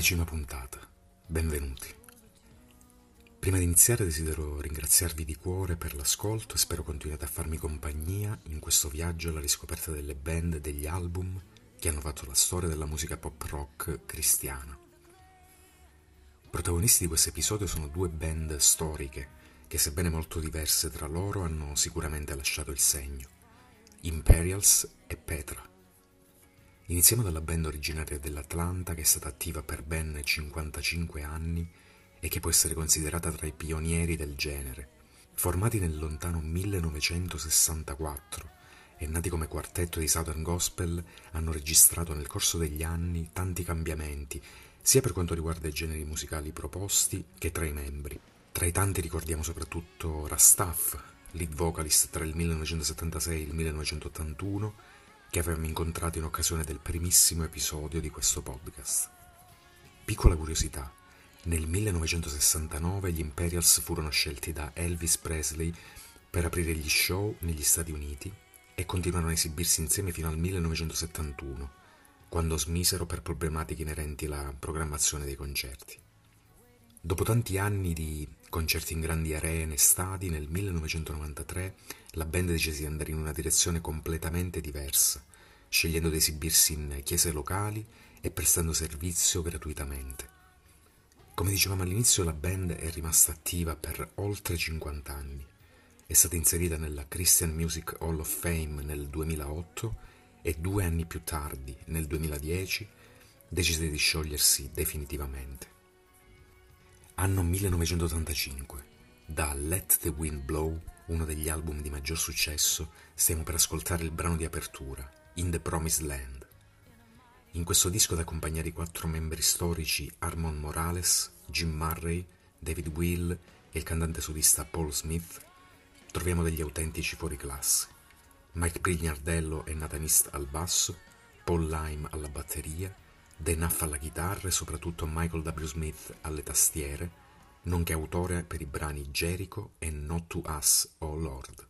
10ª puntata. Benvenuti. Prima di iniziare desidero ringraziarvi di cuore per l'ascolto e spero continuate a farmi compagnia in questo viaggio alla riscoperta delle band e degli album che hanno fatto la storia della musica pop rock cristiana. Protagonisti di questo episodio sono due band storiche che, sebbene molto diverse tra loro, hanno sicuramente lasciato il segno: Imperials e Petra. Iniziamo dalla band originaria dell'Atlanta, che è stata attiva per ben 55 anni e che può essere considerata tra i pionieri del genere. Formati nel lontano 1964 e nati come quartetto di Southern Gospel, hanno registrato nel corso degli anni tanti cambiamenti, sia per quanto riguarda i generi musicali proposti che tra i membri. Tra i tanti ricordiamo soprattutto Rastaf, lead vocalist tra il 1976 e il 1981, che avevamo incontrato in occasione del primissimo episodio di questo podcast. Piccola curiosità, nel 1969 gli Imperials furono scelti da Elvis Presley per aprire gli show negli Stati Uniti e continuarono a esibirsi insieme fino al 1971, quando smisero per problematiche inerenti alla programmazione dei concerti. Dopo tanti anni di concerti in grandi arene e stadi, nel 1993 la band decise di andare in una direzione completamente diversa, scegliendo di esibirsi in chiese locali e prestando servizio gratuitamente. Come dicevamo all'inizio, la band è rimasta attiva per oltre 50 anni, è stata inserita nella Christian Music Hall of Fame nel 2008 e 2 anni più tardi, nel 2010, decise di sciogliersi definitivamente. Anno 1985, da Let the Wind Blow, uno degli album di maggior successo, stiamo per ascoltare il brano di apertura, In the Promised Land. In questo disco ad accompagnare i 4 membri storici Armon Morales, Jim Murray, David Will e il cantante solista Paul Smith, troviamo degli autentici fuoriclasse: Mike Brignardello e Nathan East al basso, Paul Lime alla batteria, De Naffa alla chitarra e soprattutto Michael W. Smith alle tastiere, nonché autore per i brani Jericho e Not to Us, O Lord.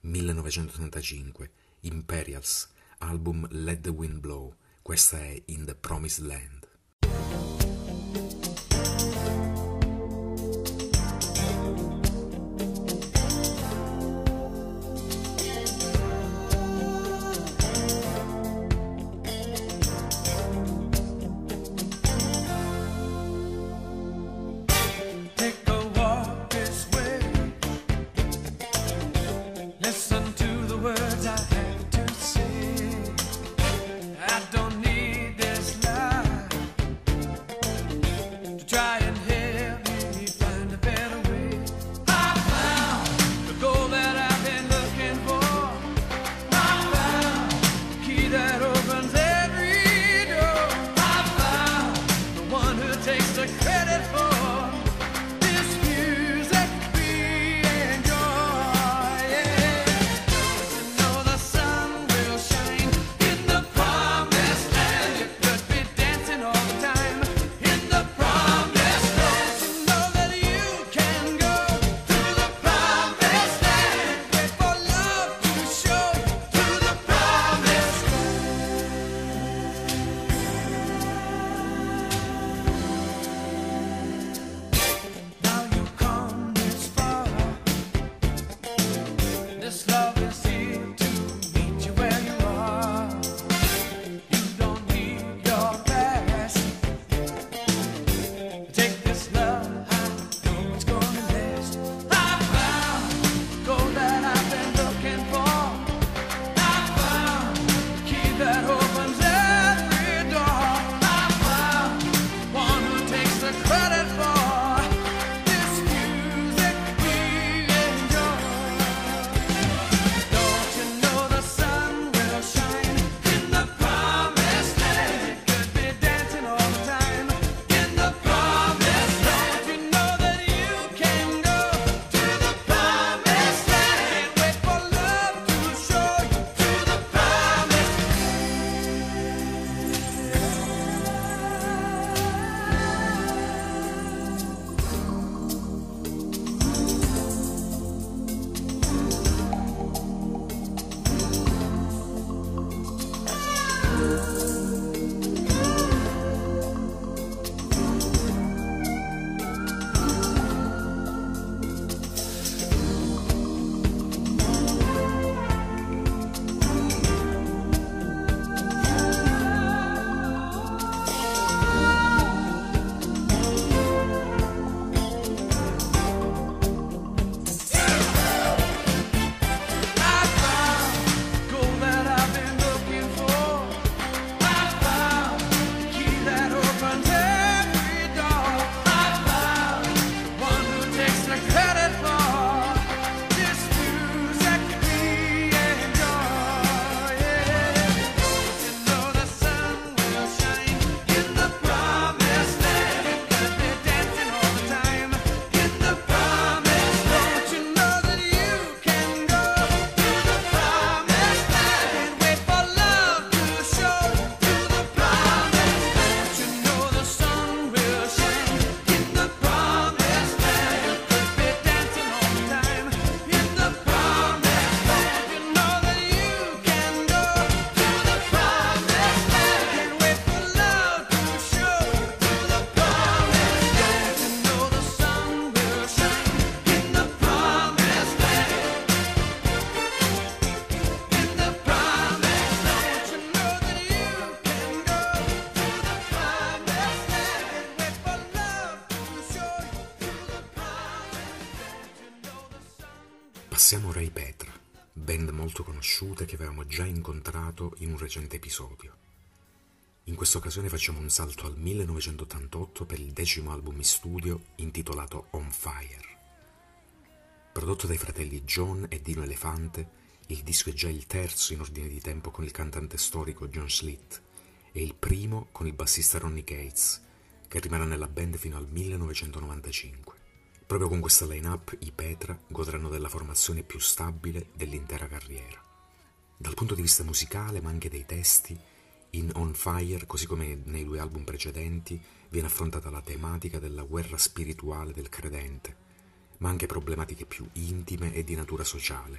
1985, Imperials, album Let the Wind Blow, questa è In the Promised Land. Passiamo ora ai Petra, band molto conosciuta che avevamo già incontrato in un recente episodio. In questa occasione facciamo un salto al 1988 per il 10° album in studio intitolato On Fire. Prodotto dai fratelli John e Dino Elefante, il disco è già il 3° in ordine di tempo con il cantante storico John Schlitt e il 1° con il bassista Ronnie Cates, che rimarrà nella band fino al 1995. Proprio con questa line-up i Petra godranno della formazione più stabile dell'intera carriera. Dal punto di vista musicale, ma anche dei testi, in On Fire, così come nei 2 album precedenti, viene affrontata la tematica della guerra spirituale del credente, ma anche problematiche più intime e di natura sociale,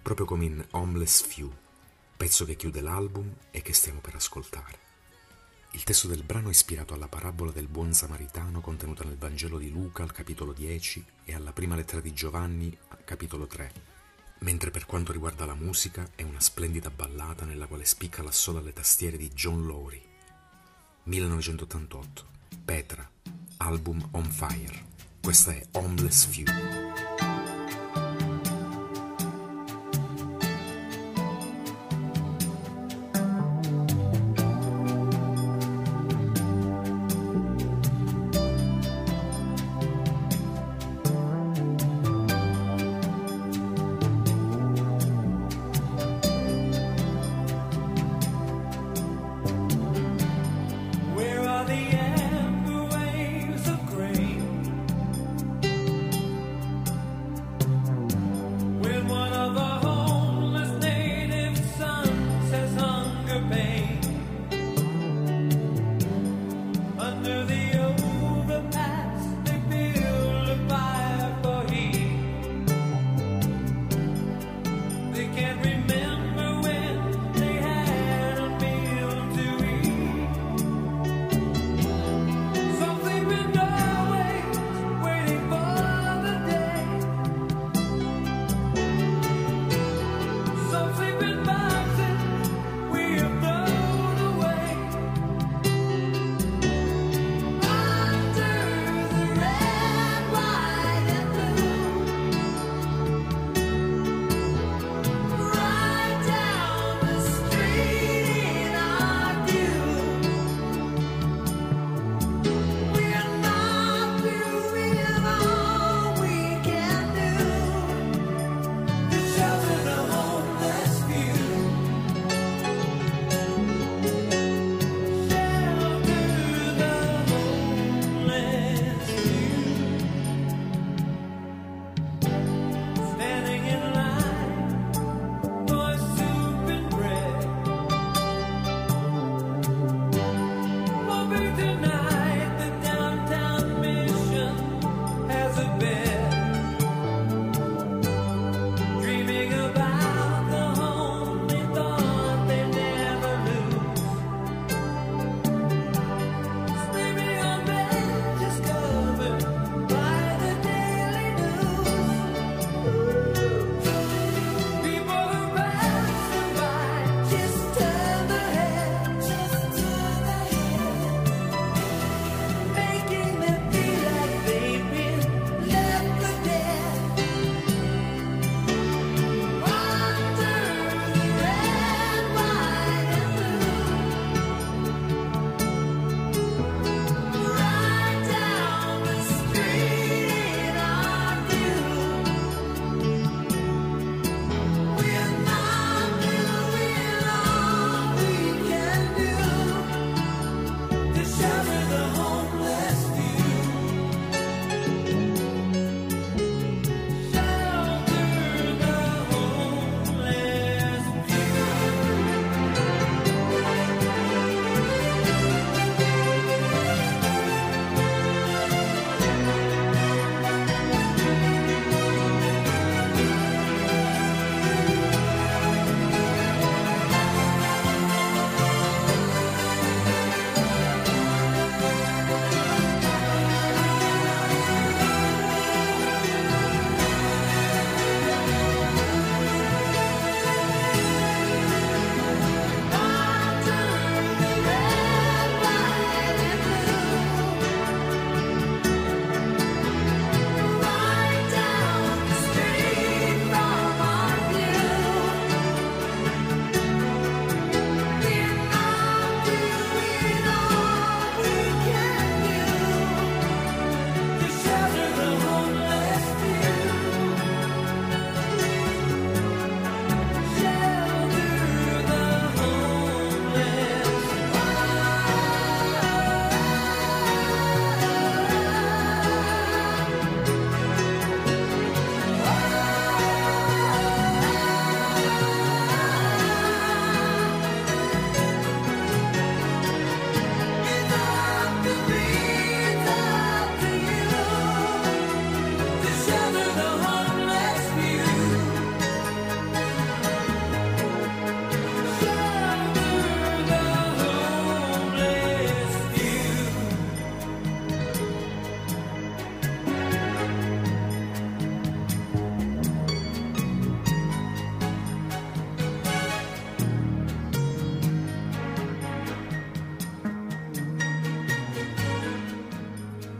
proprio come in Homeless Few, pezzo che chiude l'album e che stiamo per ascoltare. Il testo del brano è ispirato alla parabola del buon samaritano contenuta nel Vangelo di Luca al capitolo 10 e alla prima lettera di Giovanni al capitolo 3, mentre per quanto riguarda la musica è una splendida ballata nella quale spicca l'assolo alle tastiere di John Lawry. 1988, Petra, album On Fire. Questa è Homeless Few.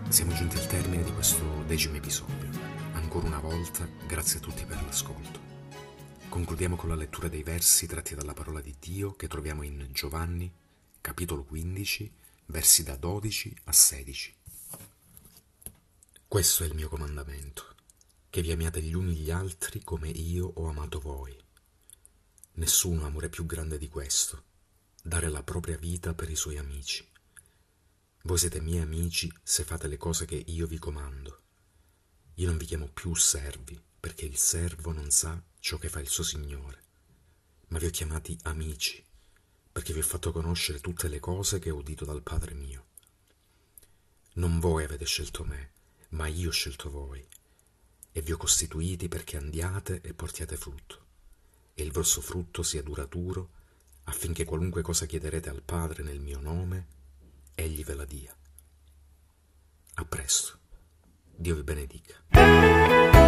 Siamo giunti al termine di questo 10° episodio. Ancora una volta, grazie a tutti per l'ascolto. Concludiamo con la lettura dei versi tratti dalla parola di Dio che troviamo in Giovanni, capitolo 15, versi da 12 a 16. Questo è il mio comandamento, che vi amiate gli uni gli altri come io ho amato voi. Nessun amore più grande di questo, dare la propria vita per i suoi amici. Voi siete miei amici se fate le cose che io vi comando. Io non vi chiamo più servi, perché il servo non sa ciò che fa il suo Signore, ma vi ho chiamati amici, perché vi ho fatto conoscere tutte le cose che ho udito dal Padre mio. Non voi avete scelto me, ma io ho scelto voi, e vi ho costituiti perché andiate e portiate frutto, e il vostro frutto sia duraturo, affinché qualunque cosa chiederete al Padre nel mio nome, Egli ve la dia. A presto. Dio vi benedica.